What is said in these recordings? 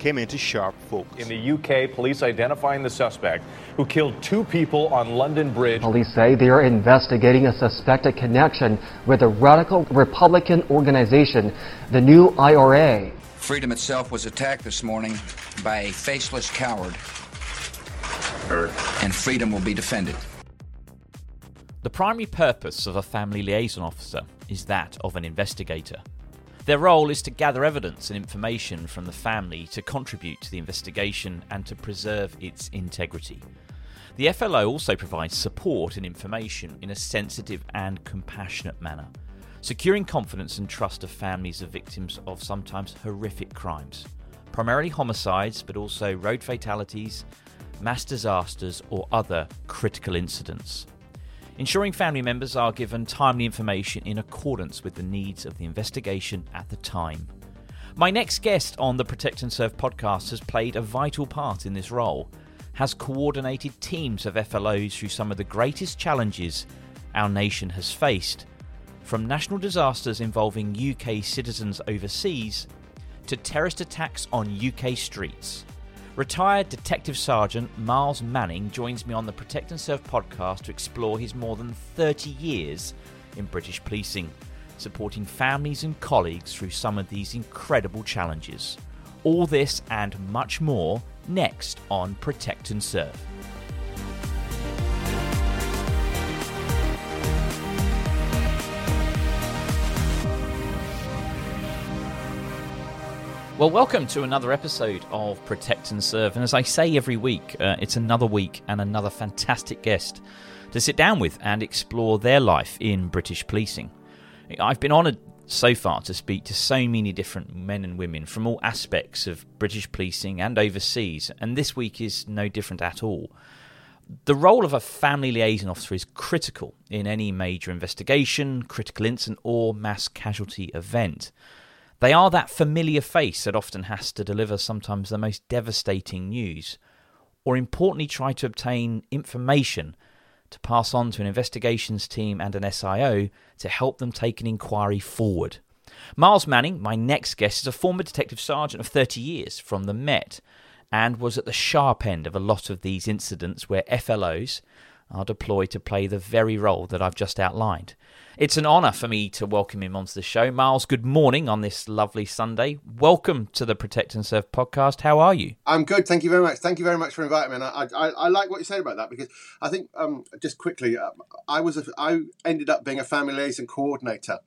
came into sharp focus. In the U.K., police identifying the suspect who killed two people on London Bridge. Police say they are investigating a suspected connection with a radical Republican organization, the New IRA. Freedom itself was attacked this morning by a faceless coward. And freedom will be defended. The primary purpose of a family liaison officer is that of an investigator. Their role is to gather evidence and information from the family to contribute to the investigation and to preserve its integrity. The FLO also provides support and information in a sensitive and compassionate manner, securing confidence and trust of families of victims of sometimes horrific crimes, primarily homicides, but also road fatalities, mass disasters or other critical incidents. Ensuring family members are given timely information in accordance with the needs of the investigation at the time. My next guest on the Protect and Serve podcast has played a vital part in this role, has coordinated teams of FLOs through some of the greatest challenges our nation has faced, from national disasters involving UK citizens overseas to terrorist attacks on UK streets. Retired Detective Sergeant Miles Manning joins me on the Protect and Serve podcast to explore his more than 30 years in British policing, supporting families and colleagues through some of these incredible challenges. All this and much more next on Protect and Serve. Well, welcome to another episode of Protect and Serve. And as I say every week, it's another week and another fantastic guest to sit down with and explore their life in British policing. I've been honoured so far to speak to so many different men and women from all aspects of British policing and overseas, and this week is no different at all. The role of a family liaison officer is critical in any major investigation, critical incident or mass casualty event. They are that familiar face that often has to deliver sometimes the most devastating news, or importantly try to obtain information to pass on to an investigations team and an SIO to help them take an inquiry forward. Miles Manning, my next guest, is a former detective sergeant of 30 years from the Met and was at the sharp end of a lot of these incidents where FLOs are deployed to play the very role that I've just outlined. It's an honour for me to welcome him onto the show. Miles, good morning on this lovely Sunday. Welcome to the Protect and Serve podcast. How are you? I'm good. Thank you very much. Thank you very much for inviting me. And I like what you said about that because I think, just quickly, I ended up being a family liaison coordinator.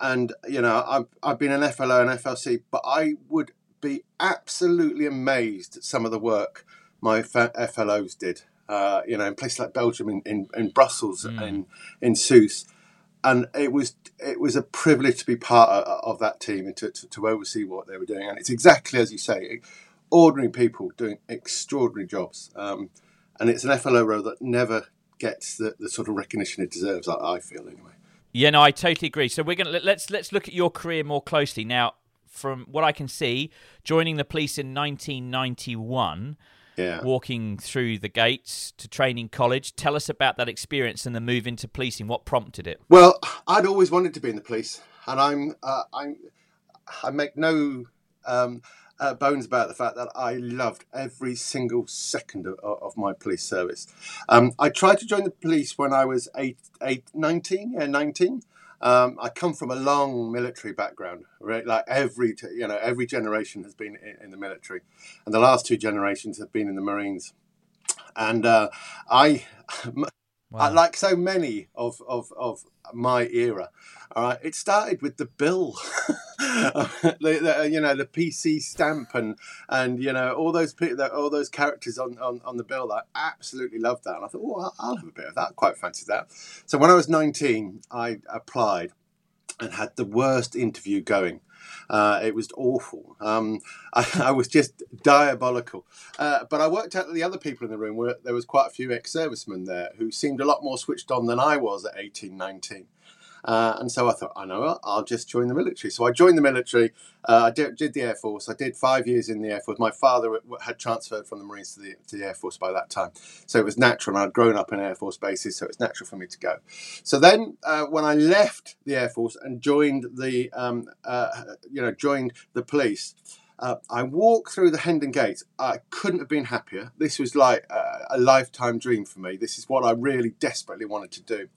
And, you know, I've been an FLO and FLC, but I would be absolutely amazed at some of the work my FLOs did, in places like Belgium, in Brussels, in Sousse. And it was a privilege to be part of that team and to oversee what they were doing. And it's exactly as you say, ordinary people doing extraordinary jobs. And it's an FLO role that never gets the sort of recognition it deserves, I feel, anyway. Yeah, no, I totally agree. So we're going to let's look at your career more closely now. From what I can see, joining the police in 1991, walking through the gates to training college. Tell us about that experience and the move into policing. What prompted it? Well, I'd always wanted to be in the police, and I make no bones about the fact that I loved every single second of my police service. I tried to join the police when I was 19. I come from a long military background, right? Like every generation has been in the military, and the last two generations have been in the Marines. And I like so many of my era. All right, it started with the bill, the PC stamp, and all those characters on the bill. I absolutely loved that, and I thought, oh, I'll have a bit of that. Quite fancy that. So when I was 19, I applied and had the worst interview going. It was awful. I was just diabolical. But I worked out that the other people in the room there was quite a few ex-servicemen there who seemed a lot more switched on than I was at 18, 19. And so I thought, I know what, I'll just join the military. So I joined the military. I did the Air Force. I did 5 years in the Air Force. My father had transferred from the Marines to the Air Force by that time. So it was natural. And I'd grown up in Air Force bases, so it's natural for me to go. So then when I left the Air Force and joined the police, I walked through the Hendon gates. I couldn't have been happier. This was like a lifetime dream for me. This is what I really desperately wanted to do.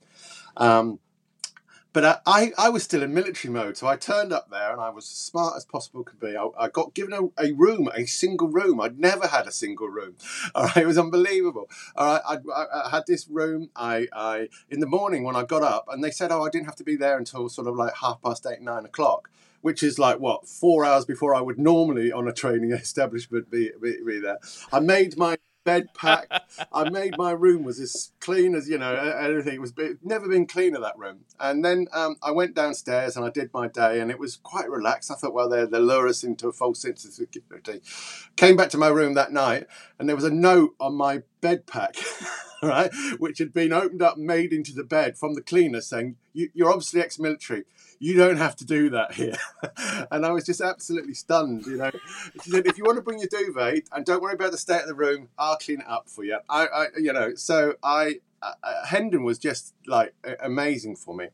But I was still in military mode, so I turned up there and I was as smart as possible could be. I got given a single room. I'd never had a single room. All right, it was unbelievable. All right, I had this room. I in the morning when I got up, and they said, oh, I didn't have to be there until sort of like 8:30, 9 o'clock, which is like, 4 hours before I would normally on a training establishment be there. I made my bed packed. I made my room was as clean as anything. It never been cleaner, that room. And then I went downstairs and I did my day, and it was quite relaxed. I thought, well, they lure us into a false sense of security. Came back to my room that night, and there was a note on my bed pack, right, which had been opened up, made into the bed from the cleaner, saying, "You're obviously ex-military. You don't have to do that here." And I was just absolutely stunned, She said, if you want to bring your duvet and don't worry about the state of the room, I'll clean it up for you. Hendon was just like amazing for me.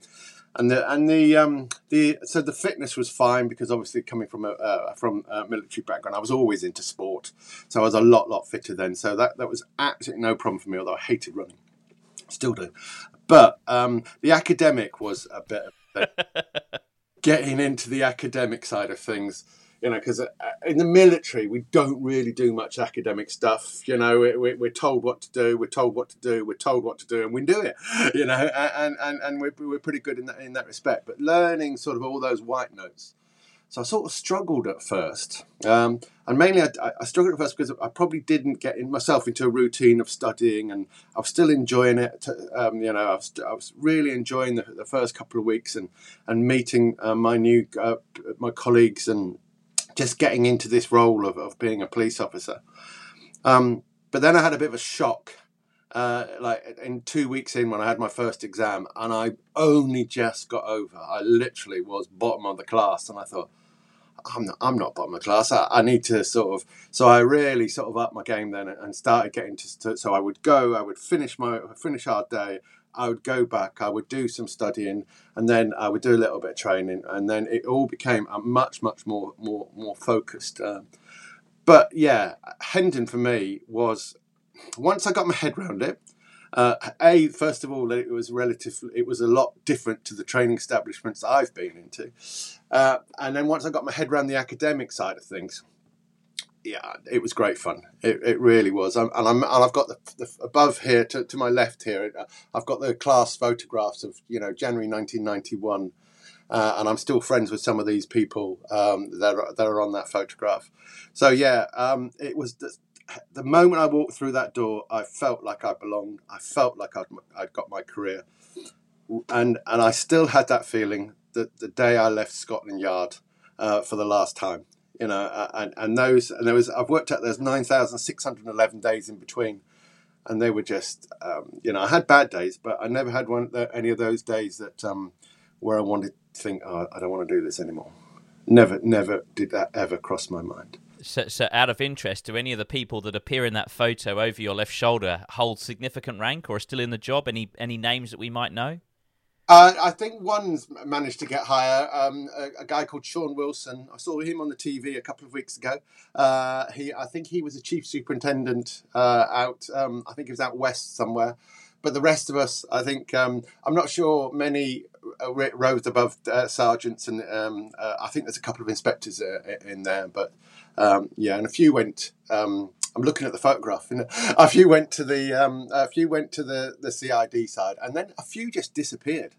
And the fitness was fine because obviously coming from a military background, I was always into sport. So I was a lot fitter then. So that was absolutely no problem for me, although I hated running. Still do. But the academic was a bit of getting into the academic side of things, because in the military, we don't really do much academic stuff. We're told what to do. And we do it, and we're pretty good in that respect. But learning sort of all those white notes. So I sort of struggled at first. And mainly I struggled at first because I probably didn't get myself into a routine of studying, and I was still enjoying it. I was really enjoying the first couple of weeks and meeting my colleagues and just getting into this role of being a police officer. But then I had a bit of a shock, in 2 weeks in when I had my first exam, and I only just got over. I literally was bottom of the class, and I thought, I'm not bottom of the class. I need to sort of... So I really sort of upped my game then and started getting to... So I would go, I would finish our day, I would go back, I would do some studying, and then I would do a little bit of training, and then it all became a much more focused. But yeah, Hendon for me was... Once I got my head around it, first of all, it was a lot different to the training establishments I've been into. And then once I got my head around the academic side of things, yeah, it was great fun. It really was. I've got the above here to my left here. I've got the class photographs of January 1991. and I'm still friends with some of these people that are on that photograph. So yeah, it was the moment I walked through that door, I felt like I belonged. I felt like I'd got my career, and I still had that feeling that the day I left Scotland Yard for the last time. You know, I've worked out there's 9,611 days in between, and they were just, you know, I had bad days, but I never had any of those days that where I wanted to think, oh, I don't want to do this anymore. Never did that ever cross my mind. So out of interest, do any of the people that appear in that photo over your left shoulder hold significant rank or are still in the job? Any names that we might know? I think one's managed to get higher. A guy called Sean Wilson. I saw him on the TV a couple of weeks ago. I think he was a chief superintendent out. I think he was out west somewhere. But the rest of us, I think, I'm not sure many rose above sergeants, and I think there's a couple of inspectors in there. But yeah, and a few went. I'm looking at the photograph. You know? A few went to the CID side, and then a few just disappeared,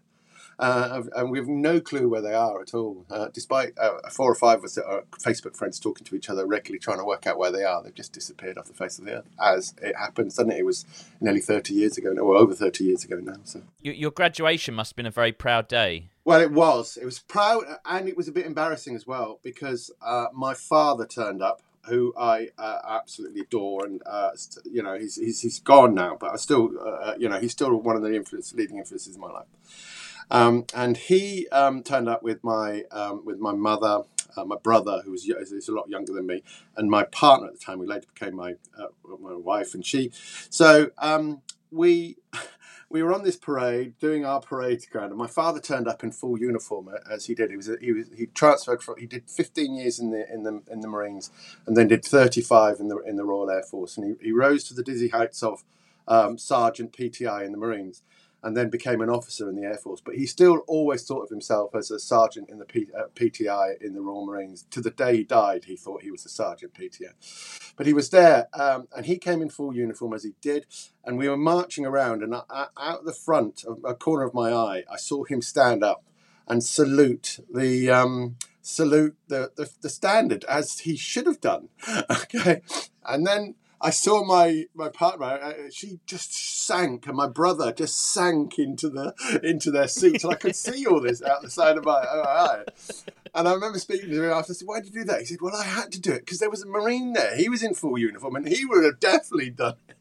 and we have no clue where they are at all. Despite 4 or 5 of us that are Facebook friends talking to each other regularly, trying to work out where they are, they've just disappeared off the face of the earth. As it happens, didn't it? It was nearly 30 years ago, or over 30 years ago now. So your graduation must have been a very proud day. Well, it was. It was proud, and it was a bit embarrassing as well because my father turned up, who I absolutely adore, and you know, he's gone now, but I still you know, he's still one of the leading influences in my life. And he turned up with my mother, my brother, who is a lot younger than me, and my partner at the time, who later became my wife, and she. So we were on this parade, doing our parade ground, and my father turned up in full uniform as he did. He transferred from. He did 15 years in the Marines, and then did 35 in the Royal Air Force. And he rose to the dizzy heights of Sergeant PTI in the Marines, and then became an officer in the Air Force. But he still always thought of himself as a sergeant in the PTI in the Royal Marines. To the day he died, he thought he was a sergeant PTI. But he was there, and he came in full uniform as he did. And we were marching around, and out the front, a corner of my eye, I saw him stand up and salute the standard, as he should have done. Okay, and then I saw my partner. She just sank, and my brother just sank into their seats, and I could see all this out the side of my eye. And I remember speaking to him after. I said, "Why did you do that?" He said, "Well, I had to do it because there was a Marine there. He was in full uniform, and he would have definitely done it."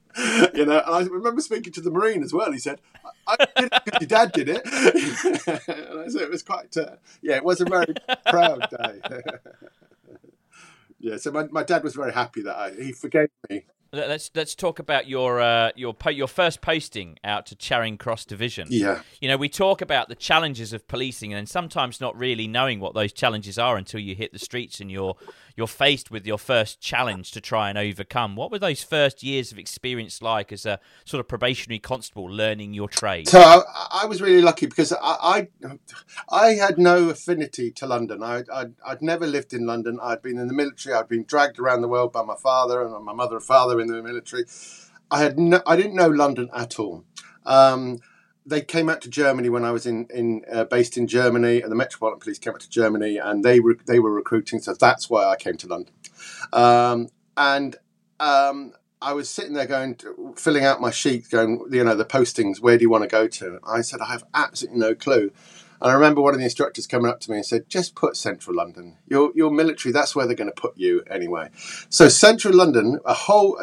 You know, and I remember speaking to the Marine as well. He said, "I did it because your dad did it." And I said, "It was quite, yeah, it was a very proud day." Yeah, so my dad was very happy that he forgave me. Let's talk about your first posting out to Charing Cross Division. Yeah, you know, we talk about the challenges of policing and sometimes not really knowing what those challenges are until you hit the streets and you're faced with your first challenge to try and overcome. What were those first years of experience like as a sort of probationary constable learning your trade? So I was really lucky because I had no affinity to London. I'd never lived in London. I'd been in the military. I'd been dragged around the world by my father and my mother and father in the military. I didn't know London at all. They came out to Germany when I was based in Germany, and the Metropolitan Police came out to Germany, and they were recruiting, so that's why I came to London. I was sitting there filling out my sheets, going, you know, the postings, where do you want to go to? I said, I have absolutely no clue. And I remember one of the instructors coming up to me and said, just put central London. You're military, that's where they're going to put you anyway. So central London,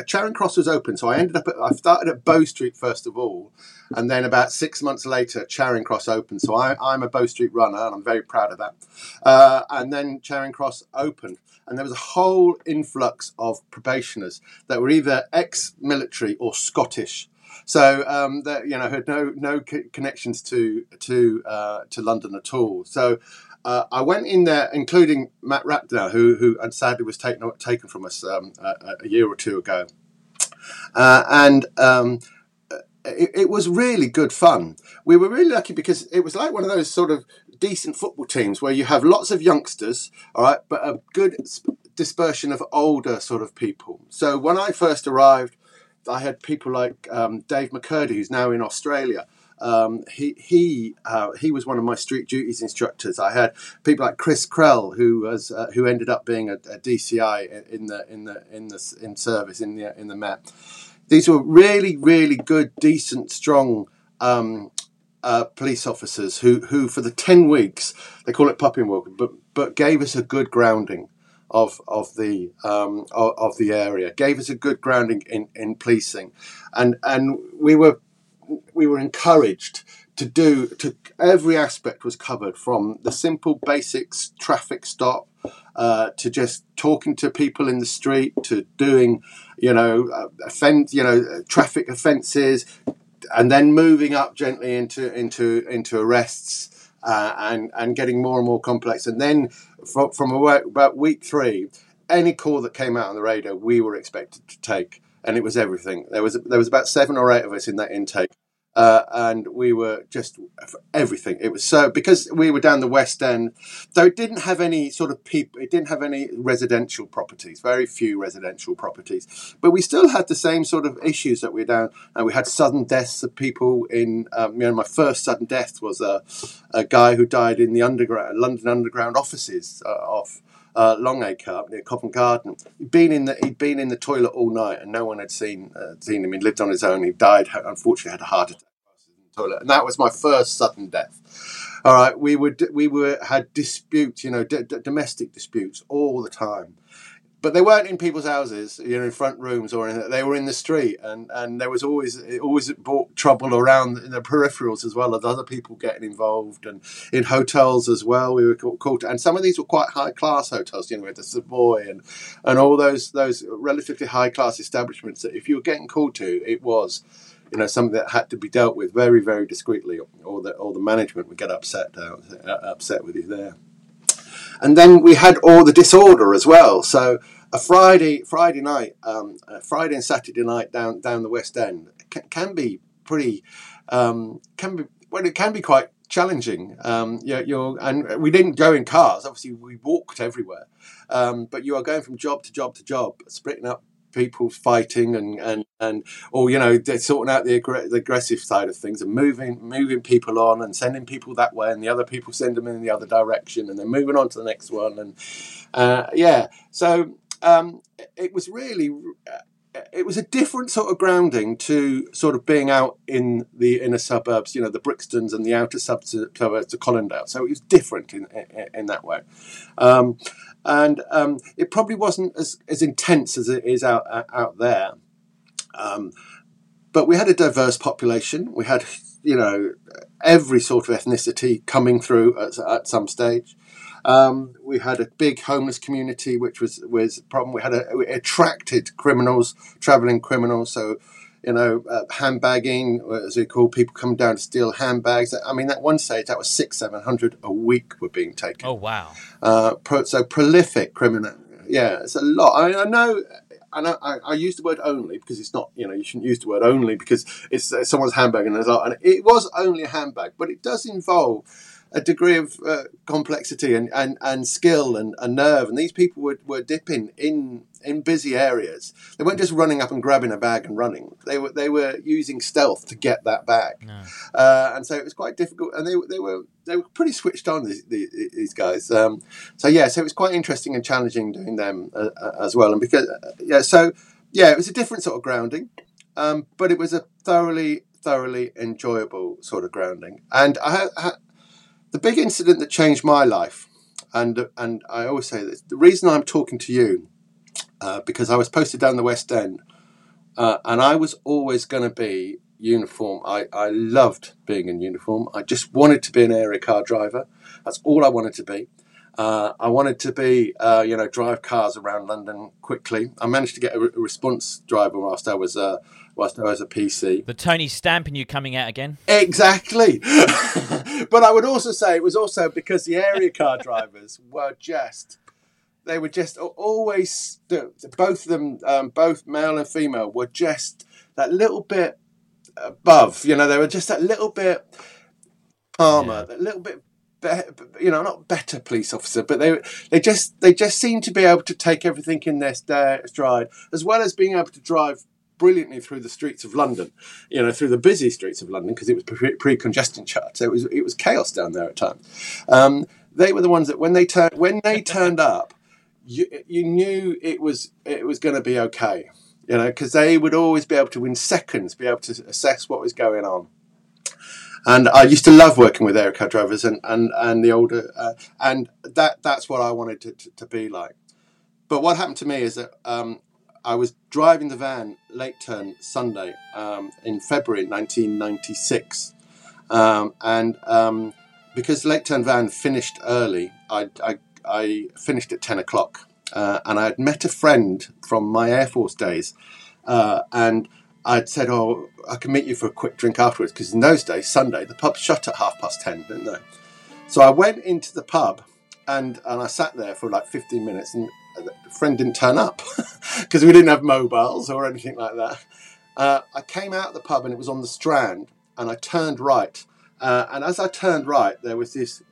Charing Cross was open. So I started at Bow Street first of all. And then about 6 months later, Charing Cross opened. So I'm a Bow Street runner, and I'm very proud of that. And then Charing Cross opened. And there was a whole influx of probationers that were either ex-military or Scottish. So that, you know, had no connections to London at all. So I went in there, including Matt Rattner, who sadly was taken from us a year or two ago, it was really good fun. We were really lucky because it was like one of those sort of decent football teams where you have lots of youngsters, all right, but a good dispersion of older sort of people. So when I first arrived, I had people like Dave McCurdy, who's now in Australia, He was one of my street duties instructors. I had people like Chris Krell, who ended up being a DCI in service in the Met. These were really, really good, decent, strong police officers who for the 10 weeks, they call it popping walk, but gave us a good grounding of the area, gave us a good grounding in policing, and we were encouraged to every aspect was covered, from the simple basics, traffic stop, to just talking to people in the street, to doing, traffic offences, and then moving up gently into arrests, and getting more and more complex. And then from about week 3, any call that came out on the radio, we were expected to take, and it was everything. There was about 7 or 8 of us in that intake. And we were just everything. It was so, because we were down the West End, though it didn't have any sort of people, it didn't have any residential properties, very few residential properties, but we still had the same sort of issues that we were down. And we had sudden deaths of people in, my first sudden death was a guy who died in the London Underground offices off Longacre, up near Covent Garden. He'd been in the toilet all night, and no one had seen him. He lived on his own. He died. Unfortunately, had a heart attack in the toilet, and that was my first sudden death. All right, we had disputes, domestic disputes all the time, but they weren't in people's houses, in front rooms or anything. They were in the street, and there was always brought trouble around in the peripherals as well, of other people getting involved, and in hotels as well. We were called to, and some of these were quite high class hotels, with the Savoy and all those relatively high class establishments that if you were getting called to, it was, something that had to be dealt with very, very discreetly, or the management would get upset with you there. And then we had all the disorder as well. So a Friday and Saturday night down the West End can be pretty, it can be quite challenging. And we didn't go in cars. Obviously, we walked everywhere. But you are going from job to job to job, splitting up people, fighting and they're sorting out the aggressive side of things, and moving people on, and sending people that way, and the other people send them in the other direction, and then moving on to the next one. And it was really, it was a different sort of grounding to sort of being out in the inner suburbs, the Brixtons and the outer suburbs to Colindale. So it was different in that way. It probably wasn't as intense as it is out there. But we had a diverse population. We had, every sort of ethnicity coming through at some stage. We had a big homeless community, which was a problem. We attracted criminals, travelling criminals. So, handbagging, as they call people, come down to steal handbags. I mean, at one stage, that was 600-700 a week were being taken. Oh wow! So prolific criminal. Yeah, it's a lot. I mean, I use the word only because it's not. You shouldn't use the word only because it's someone's handbag, and there's a lot. And it was only a handbag, but it does involve a degree of complexity and skill and nerve. And these people were dipping in busy areas. They weren't just running up and grabbing a bag and running. They were using stealth to get that bag. No. And so it was quite difficult. And they were pretty switched on, these guys. So it was quite interesting and challenging doing them as well. And because it was a different sort of grounding, but it was a thoroughly enjoyable sort of grounding. And the big incident that changed my life, and I always say this, the reason I'm talking to you, because I was posted down the West End, and I was always going to be uniform. I loved being in uniform. I just wanted to be an area car driver. That's all I wanted to be. I wanted to be, drive cars around London quickly. I managed to get a response driver whilst I was a PC. The Tony Stamp and you coming out again? Exactly. But I would also say it was also because the area car drivers were just always, both of them, both male and female, were just that little bit above. They were just that little bit calmer, that little bit. Not better police officer, but they just seem to be able to take everything in their stride, as well as being able to drive brilliantly through the streets of London, you know, through the busy streets of London, because it was pre-congestion charge. So it was chaos down there at times. They were the ones that when they turned up, you knew it was going to be okay, you know, because they would always be able to, in seconds, be able to assess what was going on. And I used to love working with air car drivers and the older, and that's what I wanted to be like. But what happened to me is that I was driving the van late turn Sunday in February 1996. Because late turn van finished early, I finished at 10 o'clock. And I had met a friend from my Air Force days. And I'd said, oh, I can meet you for a quick drink afterwards, because in those days, Sunday, the pub shut at 10:30, didn't they? So I went into the pub and I sat there for like 15 minutes and the friend didn't turn up because we didn't have mobiles or anything like that. I came out of the pub and it was on the Strand, and I turned right. And as I turned right, there was this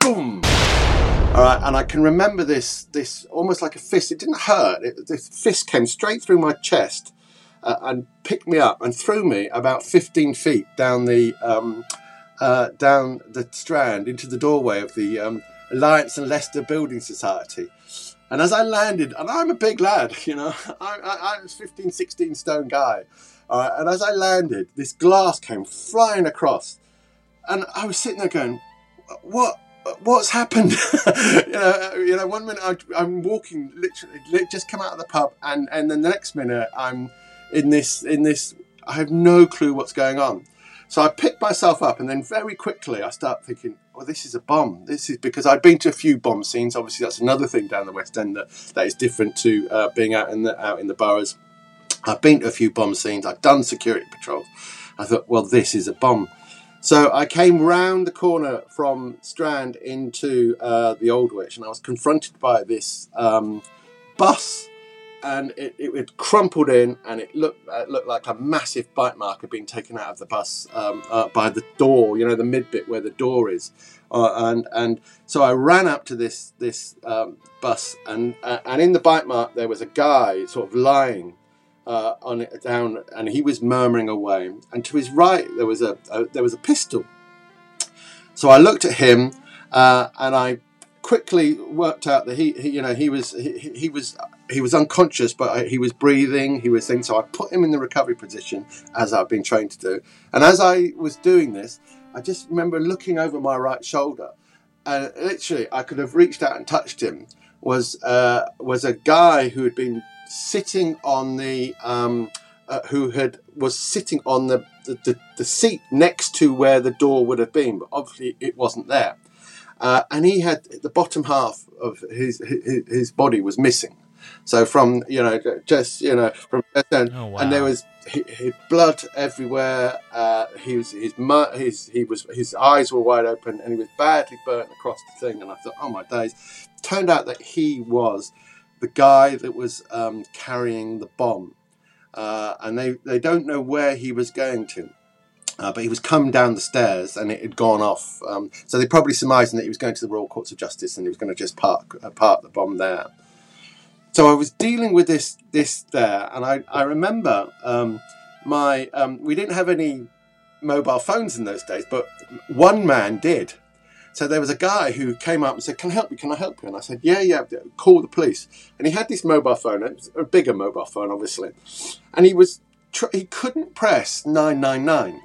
boom. All right, and I can remember this almost like a fist. It didn't hurt. This fist came straight through my chest. And picked me up and threw me about 15 feet down the Strand into the doorway of the Alliance and Leicester Building Society. And as I landed, and I'm a big lad, you know, I was 15, 16 stone guy. And as I landed, this glass came flying across, and I was sitting there going, "What? What's happened?" you know. One minute I'm walking, literally just come out of the pub, and then the next minute I'm in this, I have no clue what's going on. So I picked myself up, and then very quickly I start thinking, oh, this is a bomb. This is because I'd been to a few bomb scenes. Obviously, that's another thing down the West End that is different to being out in the boroughs. I've been to a few bomb scenes. I've done security patrols. I thought, well, this is a bomb. So I came round the corner from Strand into the Aldwych, and I was confronted by this bus. And it had crumpled in, and it looked like a massive bite mark had been taken out of the bus by the door, you know, the mid bit where the door is. And so I ran up to this bus, and in the bite mark there was a guy sort of lying on it down, and he was murmuring away. And to his right there was a pistol. So I looked at him, and I quickly worked out that he was unconscious, but he was breathing, he was things. So I put him in the recovery position, as I've been trained to do. And as I was doing this, I just remember looking over my right shoulder, and literally I could have reached out and touched him, was a guy who had been sitting on the, who was sitting on the seat next to where the door would have been, but obviously it wasn't there. And he had the bottom half of his body was missing. So from, you know, just, you know, from, oh, wow. And there was his blood everywhere. His eyes were wide open, and he was badly burnt across the thing. And I thought, oh my days! Turned out that he was the guy that was carrying the bomb, and they don't know where he was going to. But he was come down the stairs and it had gone off. So they probably surmised that he was going to the Royal Courts of Justice and he was going to just park the bomb there. So I was dealing with this there, and I remember we didn't have any mobile phones in those days, but one man did. So there was a guy who came up and said, can I help you? And I said, yeah, call the police. And he had this mobile phone, it was a bigger mobile phone, obviously. And he couldn't press 999.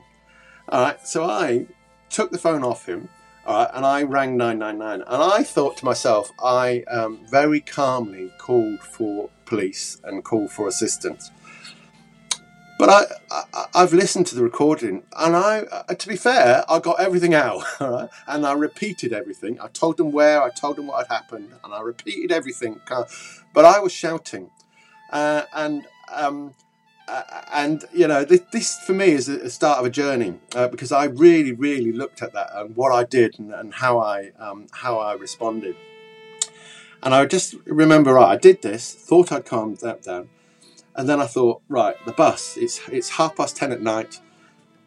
All right, so I took the phone off him, all right, and I rang 999. And I thought to myself, I very calmly called for police and called for assistance. But I've listened to the recording, and I, to be fair, I got everything out, all right? And I repeated everything. I told them where, I told them what had happened, and I repeated everything. But I was shouting, and you know, this for me is the start of a journey, because I really, really looked at that and what I did and how I responded. And I just remember, right, I did this, thought I'd calmed that down, and then I thought, right, the bus. It's 10:30 at night.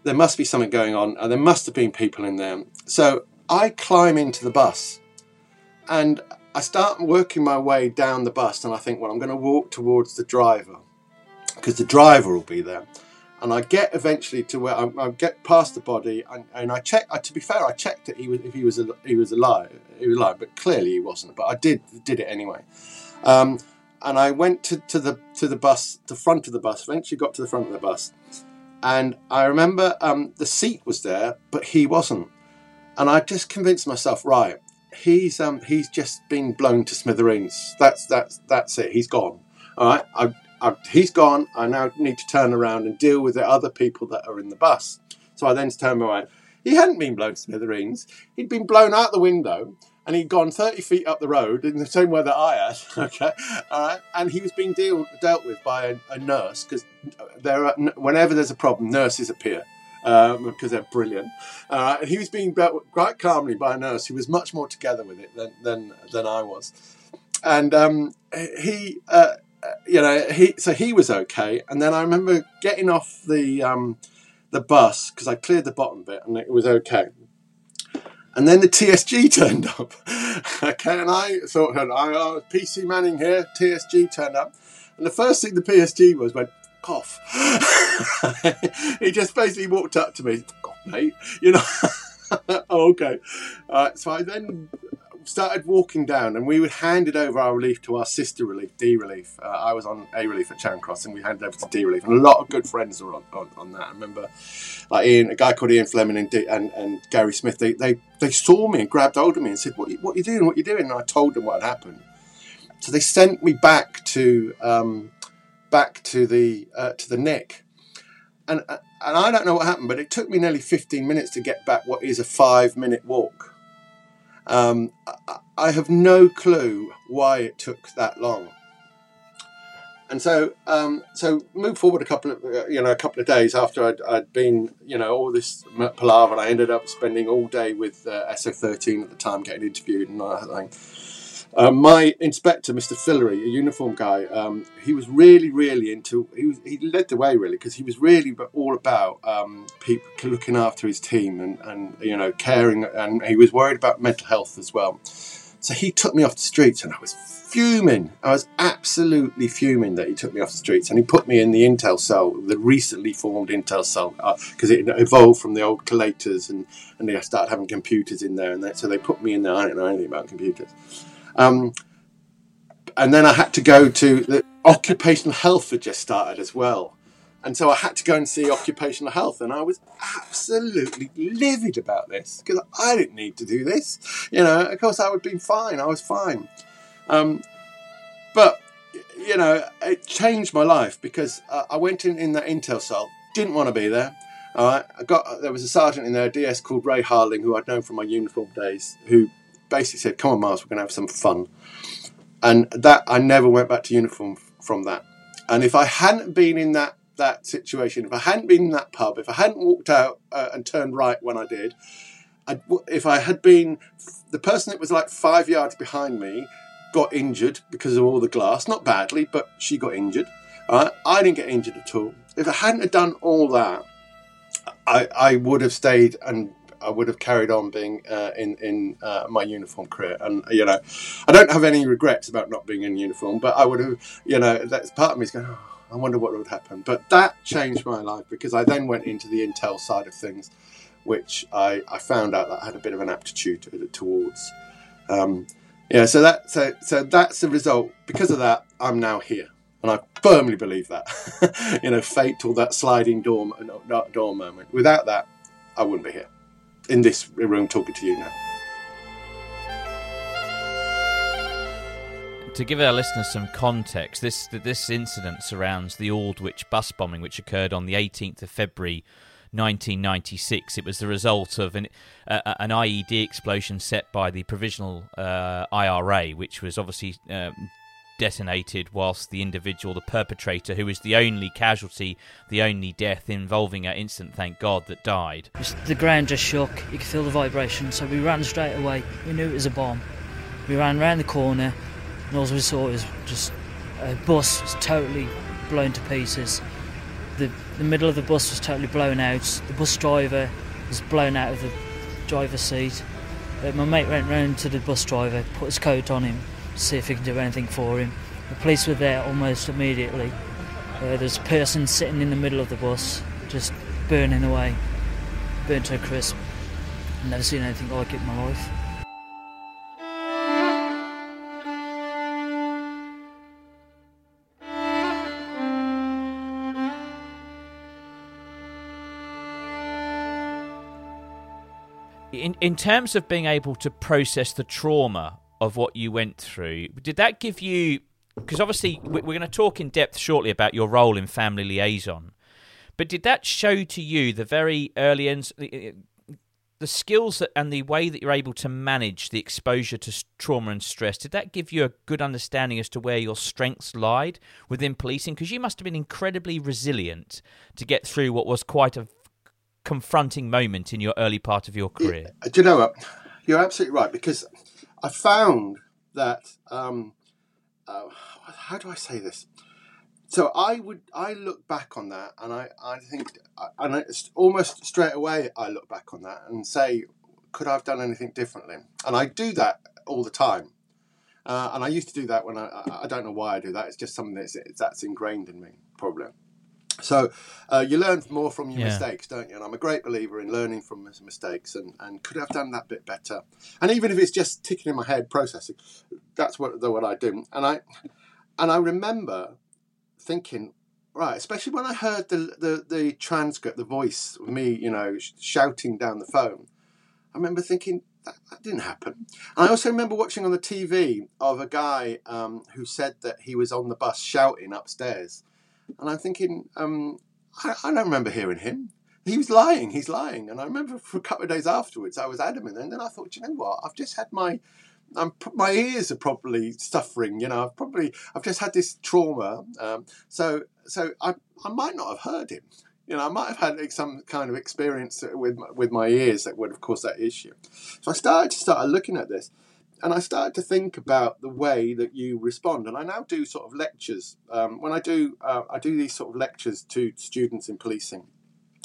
There must be something going on, and there must have been people in there. So I climb into the bus, and I start working my way down the bus, and I think, well, I'm going to walk towards the driver. because the driver will be there. And I get eventually to where I get past the body, and I check. To be fair, I checked that he was alive, but clearly he wasn't. But I did it anyway. And I went to the bus, the front of the bus. Eventually, got to the front of the bus, and I remember the seat was there, but he wasn't. And I just convinced myself, right, he's just been blown to smithereens. That's it. He's gone. All right. He's gone. I now need to turn around and deal with the other people that are in the bus. So I then turned around. He hadn't been blown to smithereens. He'd been blown out the window, and he'd gone 30 feet up the road in the same way that I had. Okay, all right. And he was being dealt with by a nurse, because whenever there's a problem, nurses appear because they're brilliant. And he was being dealt with quite calmly by a nurse who was much more together with it than I was. And he was okay. And then I remember getting off the bus, because I cleared the bottom bit and it was okay. And then the TSG turned up. Okay, and I thought, oh, PC Manning here, TSG turned up. And the first thing the PSG went, cough. He just basically walked up to me, God, mate, you know. Oh, okay. So I then started walking down, and we would hand it over our relief to our sister relief, D Relief. I was on A Relief at Charing Cross, and we handed over to D Relief, and a lot of good friends were on that. I remember like a guy called Ian Fleming and Gary Smith. They saw me and grabbed hold of me and said, what are you doing? And I told them what had happened. So they sent me back to the Nick, and I don't know what happened, but it took me nearly 15 minutes to get back what is a 5-minute walk. I have no clue why it took that long. And so move forward a couple of days after I'd been, all this palaver, and I ended up spending all day with SO13 at the time, getting interviewed and all that thing. My inspector, Mr. Fillery, a uniform guy, he was really, really into. He led the way, really, because he was really all about people looking after his team and caring, and he was worried about mental health as well. So he took me off the streets, and I was fuming. I was absolutely fuming that he took me off the streets, and he put me in the intel cell, the recently formed intel cell, because it evolved from the old collators, and they started having computers in there, so they put me in there. I don't know anything about computers. And then I had to go to the occupational health had just started as well. And so I had to go and see occupational health, and I was absolutely livid about this, because I didn't need to do this. Of course I would have been fine. I was fine. But, it changed my life, because I went in that intel cell, didn't want to be there. There was a sergeant in there, a DS called Ray Harling, who I'd known from my uniform days, who basically said, come on, Miles, we're going to have some fun. And that I never went back to uniform from that. And if I hadn't been in that situation, if I hadn't been in that pub, if I hadn't walked out and turned right when I did, if I had been the person that was like 5 yards behind me, got injured because of all the glass, not badly, but she got injured. All right? I didn't get injured at all. If I hadn't have done all that, I would have stayed, and I would have carried on being in my uniform career. And, I don't have any regrets about not being in uniform, but I would have, that's part of me is going, oh, I wonder what would happen. But that changed my life, because I then went into the intel side of things, which I found out that I had a bit of an aptitude towards. So that's the result. Because of that, I'm now here. And I firmly believe that, fate or that sliding door moment. Without that, I wouldn't be here. In this room talking to you now. To give our listeners some context, this incident surrounds the Aldwych bus bombing, which occurred on the 18th of February 1996. It was the result of an IED explosion set by the Provisional IRA, which was obviously detonated whilst the individual, the perpetrator, who was the only casualty, the only death involving our incident, thank God, that died. The ground just shook, you could feel the vibration, so we ran straight away. We knew it was a bomb. We ran round the corner, and all we saw was just a bus was totally blown to pieces. The middle of the bus was totally blown out. The bus driver was blown out of the driver's seat. My mate went round to the bus driver, put his coat on him, see if we can do anything for him. The police were there almost immediately. There's a person sitting in the middle of the bus, just burning away, burnt to a crisp. I've never seen anything like it in my life. In terms of being able to process the trauma of what you went through, did that give you... Because obviously we're going to talk in depth shortly about your role in Family Liaison, but did that show to you the very early ends, the skills that, and the way that you're able to manage the exposure to trauma and stress, did that give you a good understanding as to where your strengths lied within policing? Because you must have been incredibly resilient to get through what was quite a confronting moment in your early part of your career. Do you know what? You're absolutely right, because I found that... how do I say this? So I look back on that, and I think, and it's almost straight away I look back on that and say, could I have done anything differently? And I do that all the time, and I used to do that when I don't know why I do that. It's just something that's ingrained in me, probably. So you learn more from your mistakes, don't you? And I'm a great believer in learning from mistakes, and could I have done that bit better? And even if it's just ticking in my head, processing, that's what I do. And I remember thinking, right, especially when I heard the transcript, the voice of me, shouting down the phone, I remember thinking, that didn't happen. And I also remember watching on the TV of a guy who said that he was on the bus shouting upstairs. And I'm thinking, I don't remember hearing him. He was lying. He's lying. And I remember for a couple of days afterwards, I was adamant. And then I thought, you know what? I've just had my ears are probably suffering. I've just had this trauma. So I might not have heard him. I might have had some kind of experience with my ears that would have caused that issue. So I started looking at this. And I started to think about the way that you respond. And I now do sort of lectures. When I do these sort of lectures to students in policing.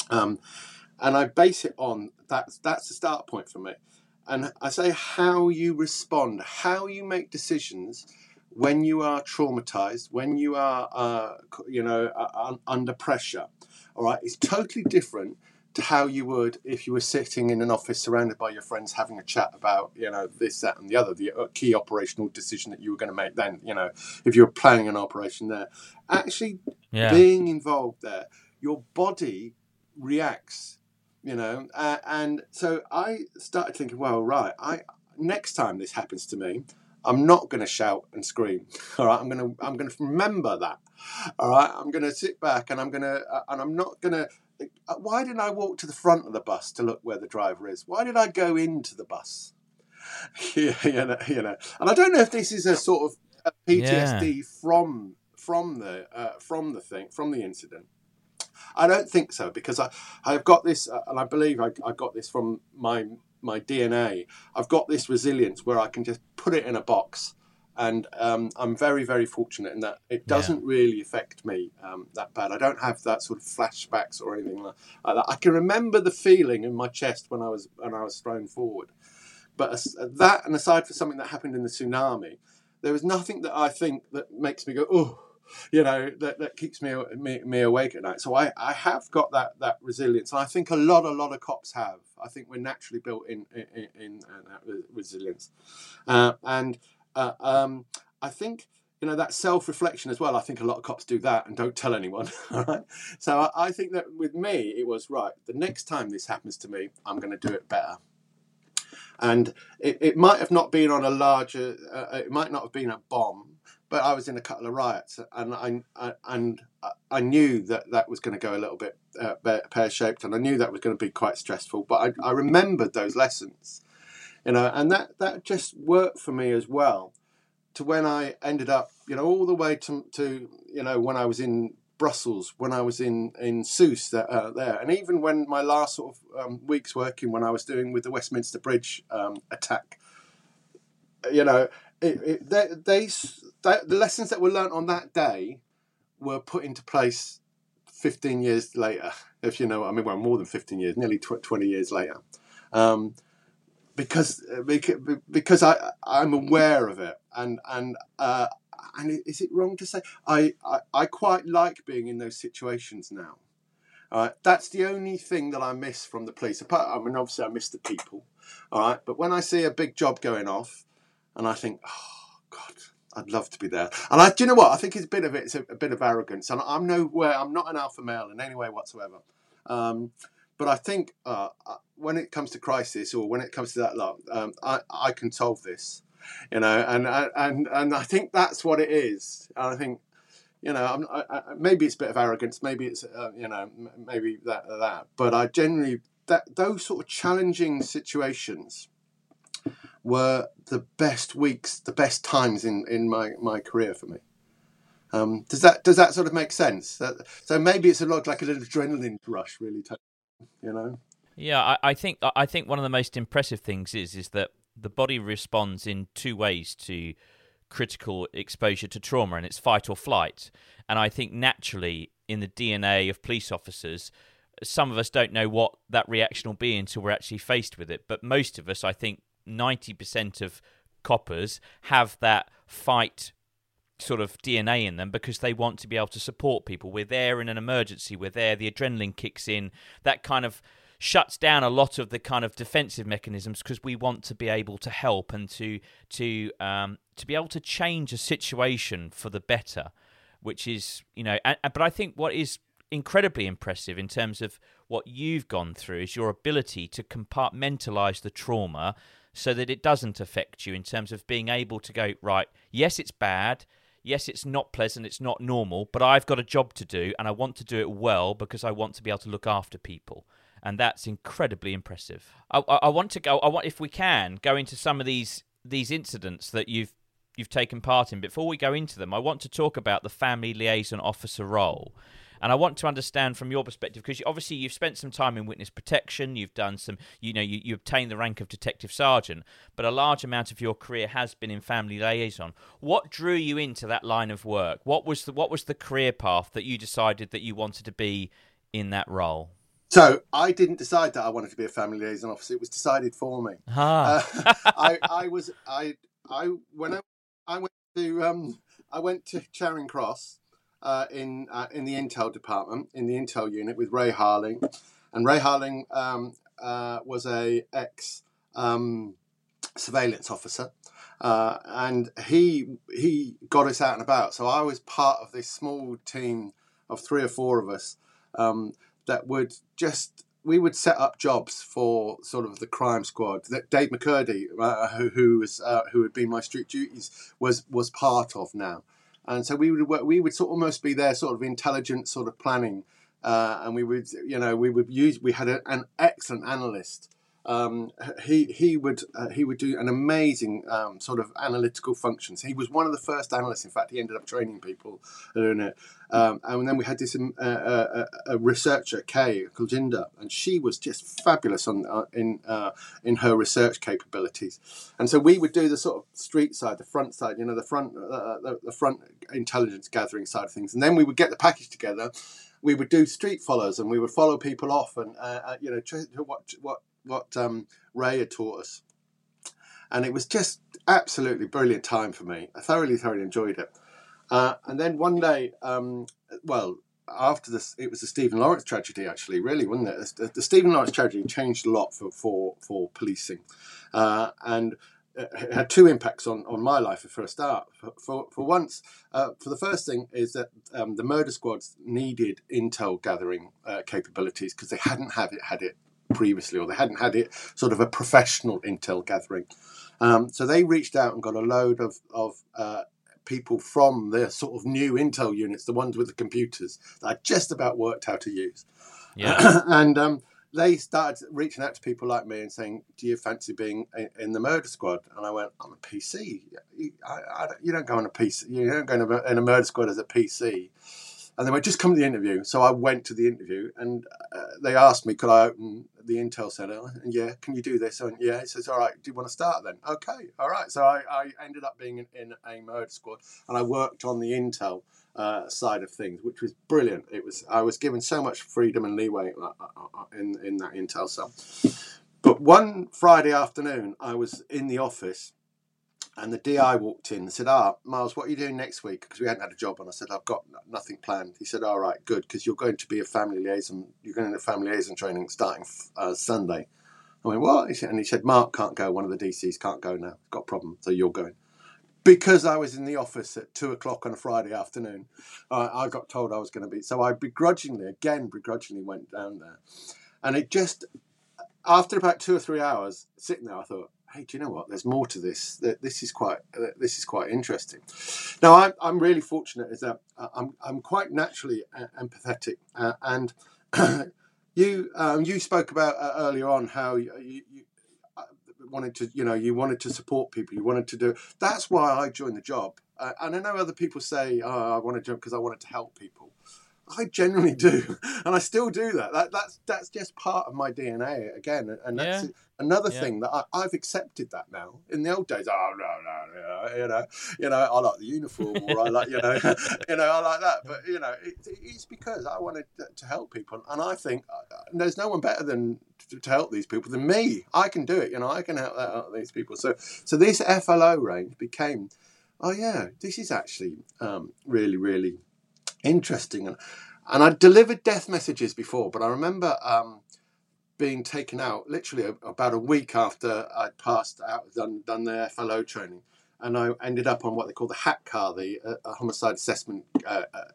And I base it on, that's the start point for me. And I say how you respond, how you make decisions when you are traumatized, when you are, under pressure. All right, it's totally different to how you would if you were sitting in an office surrounded by your friends having a chat about, this, that and the other, the key operational decision that you were going to make then, if you were planning an operation there. Actually, being involved there, your body reacts, and so I started thinking, well, right, next time this happens to me, I'm not going to shout and scream. All right, I'm going to remember that. All right, I'm going to sit back and I'm not going to... Why didn't I walk to the front of the bus to look where the driver is? Why did I go into the bus? And I don't know if this is a sort of a PTSD from the incident. I don't think so, because I've got this, and I believe I got this from my DNA. I've got this resilience where I can just put it in a box. And I'm very, very fortunate in that it doesn't really affect me that bad. I don't have that sort of flashbacks or anything like that. I can remember the feeling in my chest when I was thrown forward. But that, and aside for something that happened in the tsunami, there was nothing that I think that makes me go, oh, that keeps me awake at night. So I have got that resilience. And I think a lot of cops have. I think we're naturally built in that resilience. I think, that self-reflection as well, I think a lot of cops do that and don't tell anyone. Right? So I think that with me, it was right. The next time this happens to me, I'm going to do it better. And it might have not been on a larger, it might not have been a bomb, but I was in a couple of riots and I knew that was going to go a little bit pear-shaped, and I knew that was going to be quite stressful, but I remembered those lessons. And that just worked for me as well to when I ended up, all the way to when I was in Brussels, when I was in Sousse there. And even when my last sort of weeks working, when I was doing with the Westminster Bridge attack, the lessons that were learnt on that day were put into place 15 years later, if you know what I mean. Well, more than 15 years, nearly 20 years later. Because I'm aware of it, and And is it wrong to say I quite like being in those situations now? That's the only thing that I miss from the police. Apart, I mean, obviously I miss the people. All right, but when I see a big job going off, and I think, oh God, I'd love to be there. And do you know what? I think it's a bit of it's a bit of arrogance. And I'm nowhere. I'm not an alpha male in any way whatsoever. But I think when it comes to crisis or when it comes to that lot, I can solve this. You know, and I think that's what it is. And I think, you know, maybe it's a bit of arrogance, maybe it's you know, maybe that. But I generally those sort of challenging situations were the best weeks, the best times in my career for me. Does that sort of make sense? So maybe it's a lot like a little adrenaline rush, really. You know. Yeah, I think one of the most impressive things is that the body responds in two ways to critical exposure to trauma, and it's fight or flight. And I think naturally in the DNA of police officers, some of us don't know what that reaction will be until we're actually faced with it. But most of us, I think 90% of coppers have that fight sort of DNA in them because they want to be able to support people. We're there in an emergency, we're there, the adrenaline kicks in, that kind of shuts down a lot of the kind of defensive mechanisms because we want to be able to help and to be able to change a situation for the better, which is, you know, but I think what is incredibly impressive in terms of what you've gone through is your ability to compartmentalize the trauma so that it doesn't affect you in terms of being able to go, right, yes, it's bad. Yes, it's not pleasant, it's not normal, but I've got a job to do and I want to do it well because I want to be able to look after people. And that's incredibly impressive. I want to go. I want, if we can, go into some of these incidents that you've taken part in. Before we go into them, I want to talk about the family liaison officer role, and I want to understand from your perspective because obviously you've spent some time in witness protection. You've done some, you know, you obtained the rank of detective sergeant, but a large amount of your career has been in family liaison. What drew you into that line of work? What was the career path that you decided that you wanted to be in that role? So I didn't decide that I wanted to be a family liaison officer. It was decided for me. Ah. I went to Charing Cross in the Intel department, in the Intel unit with Ray Harling, and Ray Harling was a ex surveillance officer, and he got us out and about. So I was part of this small team of three or four of us. We would set up jobs for sort of the crime squad that Dave McCurdy, who had been my street duties, was part of now. And so we would sort of almost be their sort of intelligent sort of planning. And we had an excellent analyst. He would do an amazing sort of analytical functions. He was one of the first analysts. In fact, he ended up training people doing it. And then we had this a researcher, Kay Guljinder, and she was just fabulous in her research capabilities. And so we would do the sort of street side, the front side, you know, the front intelligence gathering side of things. And then we would get the package together. We would do street follows, and we would follow people off, and you know, what Ray had taught us. And it was just absolutely brilliant time for me. I thoroughly enjoyed it. And then one day, after this, it was the Stephen Lawrence tragedy, actually, really, wasn't it? The Stephen Lawrence tragedy changed a lot for policing. And it had two impacts on my life for a start. For once, for the first thing is that the murder squads needed intel gathering capabilities because they hadn't had it previously, or they hadn't had it sort of a professional intel gathering. So they reached out and got a load of people from their sort of new intel units, the ones with the computers that I just about worked how to use. Yeah. And they started reaching out to people like me and saying, do you fancy being in the murder squad? And I went, I'm a PC. You don't go on a PC. You don't go in a murder squad as a PC. And they went, just come to the interview. So I went to the interview, and they asked me, could I open the Intel Centre? And yeah, can you do this? And yeah, he says, all right, do you want to start then? Okay, all right. So I ended up being in a murder squad, and I worked on the Intel side of things, which was brilliant. I was given so much freedom and leeway in that Intel cell. But one Friday afternoon, I was in the office, And the DI walked in and said, Miles, what are you doing next week? Because we hadn't had a job. And I said, I've got nothing planned. He said, all right, good, because you're going to be a family liaison. You're going to a family liaison training starting Sunday. I went, what? And he said, Mark can't go. One of the DCs can't go now. Got a problem. So you're going. Because I was in the office at 2 o'clock on a Friday afternoon, I got told I was going to be. So I begrudgingly went down there. And it just, after about 2 or 3 hours sitting there, I thought, hey, do you know what? There's more to this. This is quite interesting. Now, I'm really fortunate is that I'm quite naturally empathetic. And you spoke about earlier on how you wanted to, you wanted to support people. You wanted to do. That's why I joined the job. And I know other people say, oh, I want to join because I wanted to help people. I generally do, and I still do that. That's just part of my DNA again, and that's another thing that I've accepted that now. In the old days, oh no, I like the uniform, or I like I like that. But it's because I wanted to help people, and I think there's no one better than to help these people than me. I can do it, I can help these people. So this FLO range became, this is actually really, really interesting. And I delivered death messages before, but I remember being taken out literally about a week after I'd passed out, done the FLO training, and I ended up on what they call the hack car, the homicide assessment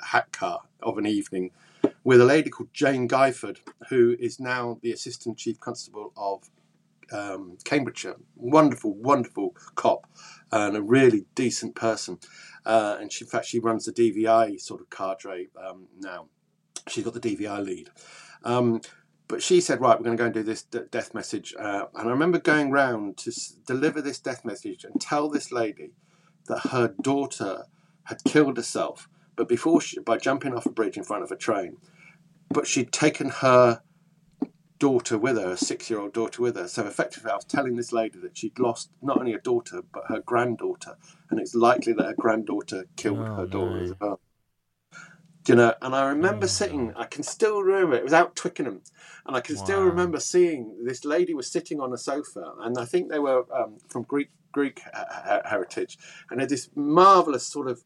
hack car of an evening, with a lady called Jane Guyford, who is now the Assistant Chief Constable of Cambridgeshire. Wonderful cop and a really decent person, and she, in fact, she runs the DVI sort of cadre now. She's got the DVI lead, but she said, right, we're going to go and do this death message, and I remember going round to deliver this death message and tell this lady that her daughter had killed herself, but before by jumping off a bridge in front of a train, but she'd taken her daughter with her, a 6-year-old daughter with her. So effectively, I was telling this lady that she'd lost not only a daughter, but her granddaughter. And it's likely that her granddaughter killed her daughter as well. Do you know? And I remember sitting, I can still remember, it was out Twickenham. And I can still remember seeing this lady was sitting on a sofa. And I think they were from Greek heritage. And had this marvellous sort of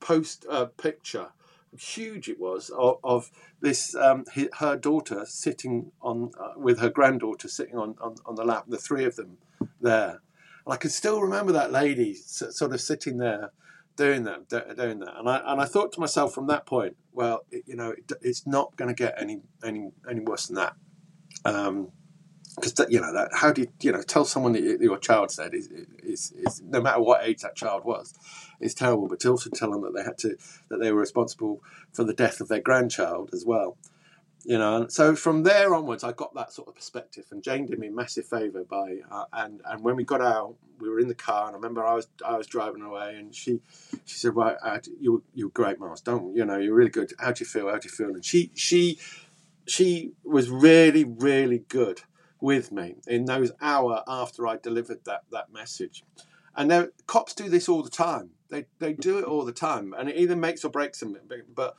post picture, huge it was, of this her daughter sitting on with her granddaughter sitting on the lap, the three of them there. And I can still remember that lady sort of sitting there doing that, and I thought to myself from that point, well, it's not going to get any worse than that, because that, how do you tell someone that your child said is no matter what age that child was, is terrible, but to also tell them that they were responsible for the death of their grandchild as well, And so from there onwards, I got that sort of perspective, and Jane did me a massive favour by and when we got out, we were in the car, and I remember I was driving away, and she said, well, you were great, Miles. Don't you're really good. How do you feel? And she was really, really good with me in those hour after I delivered that message. And cops do this all the time. They do it all the time, and it either makes or breaks them. But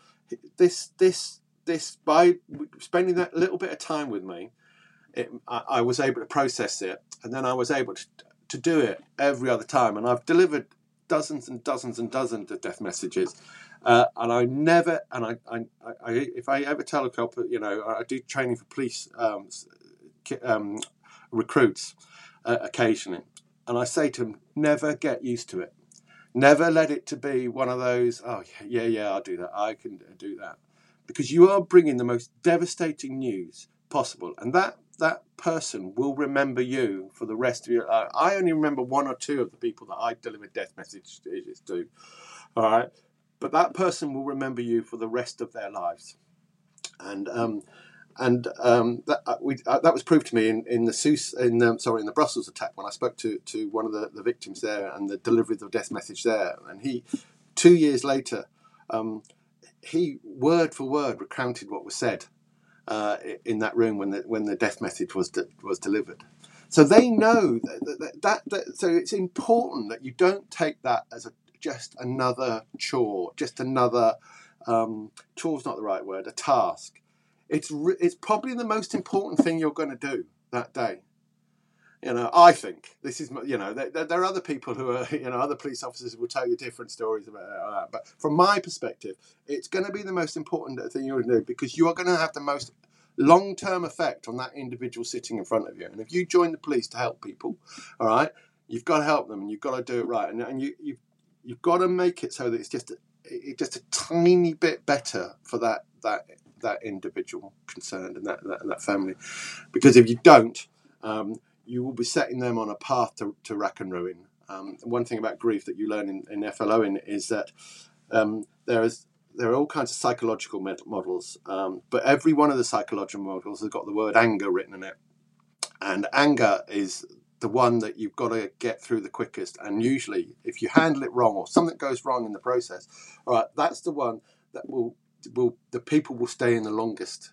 this by spending that little bit of time with me, I was able to process it, and then I was able to do it every other time. And I've delivered dozens and dozens and dozens of death messages. And I if I ever tell a cop, I do training for police recruits occasionally, and I say to them, never get used to it. Never let it to be one of those, I'll do that, I can do that. Because you are bringing the most devastating news possible, and that person will remember you for the rest of your life. I only remember one or two of the people that I delivered death messages to, all right? But that person will remember you for the rest of their lives. And that was proved to me in the Sousse, in the Brussels attack, when I spoke to one of the victims there and the delivery of the death message there. And he, 2 years later, he word for word recounted what was said in that room when the death message was delivered. So they know that. So it's important that you don't take that as just another chore, just another chore's not the right word, a task. It's probably the most important thing you're going to do that day. You know, I think this is, you know, there are other people who are, you know, other police officers will tell you different stories about that. But from my perspective, it's going to be the most important thing you're going to do, because you are going to have the most long-term effect on that individual sitting in front of you. And if you join the police to help people, all right, you've got to help them and you've got to do it right. And you've got to make it so that it's just a tiny bit better for that individual concerned and that family. Because if you don't, you will be setting them on a path to rack and ruin. One thing about grief that you learn in FLOing is that there are all kinds of psychological models, but every one of the psychological models has got the word anger written in it. And anger is the one that you've got to get through the quickest. And usually, if you handle it wrong or something goes wrong in the process, all right, that's the one that the people will stay in the longest.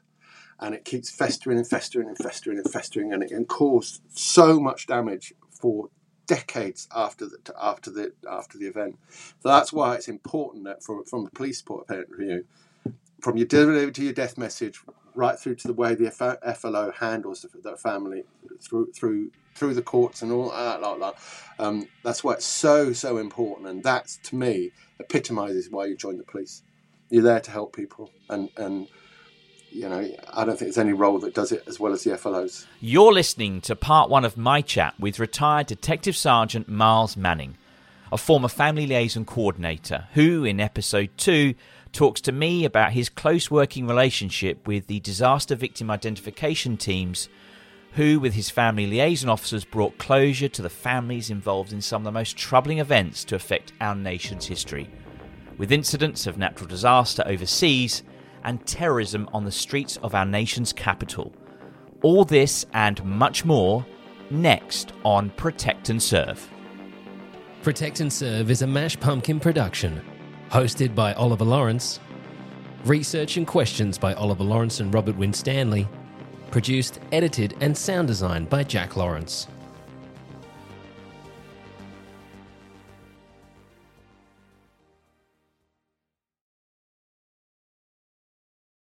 And it keeps festering and festering and festering and festering, and it can cause so much damage for decades after the event. So that's why it's important that from a police point of view, from your delivery to your death message, right through to the way the FLO handles the family through the courts and all that. That's why it's so important, and that's, to me, epitomises why you join the police. You're there to help people, and you know, I don't think there's any role that does it as well as the FLOs. You're listening to part one of my chat with retired Detective Sergeant Miles Manning, a former Family Liaison Coordinator, who, in episode 2, talks to me about his close working relationship with the disaster victim identification teams, who, with his Family Liaison Officers, brought closure to the families involved in some of the most troubling events to affect our nation's history, with incidents of natural disaster overseas and terrorism on the streets of our nation's capital. All this and much more next on Protect and Serve. Protect and Serve is a Mash Pumpkin production, hosted by Oliver Lawrence, research and questions by Oliver Lawrence and Robert Winstanley, produced, edited and sound designed by Jack Lawrence.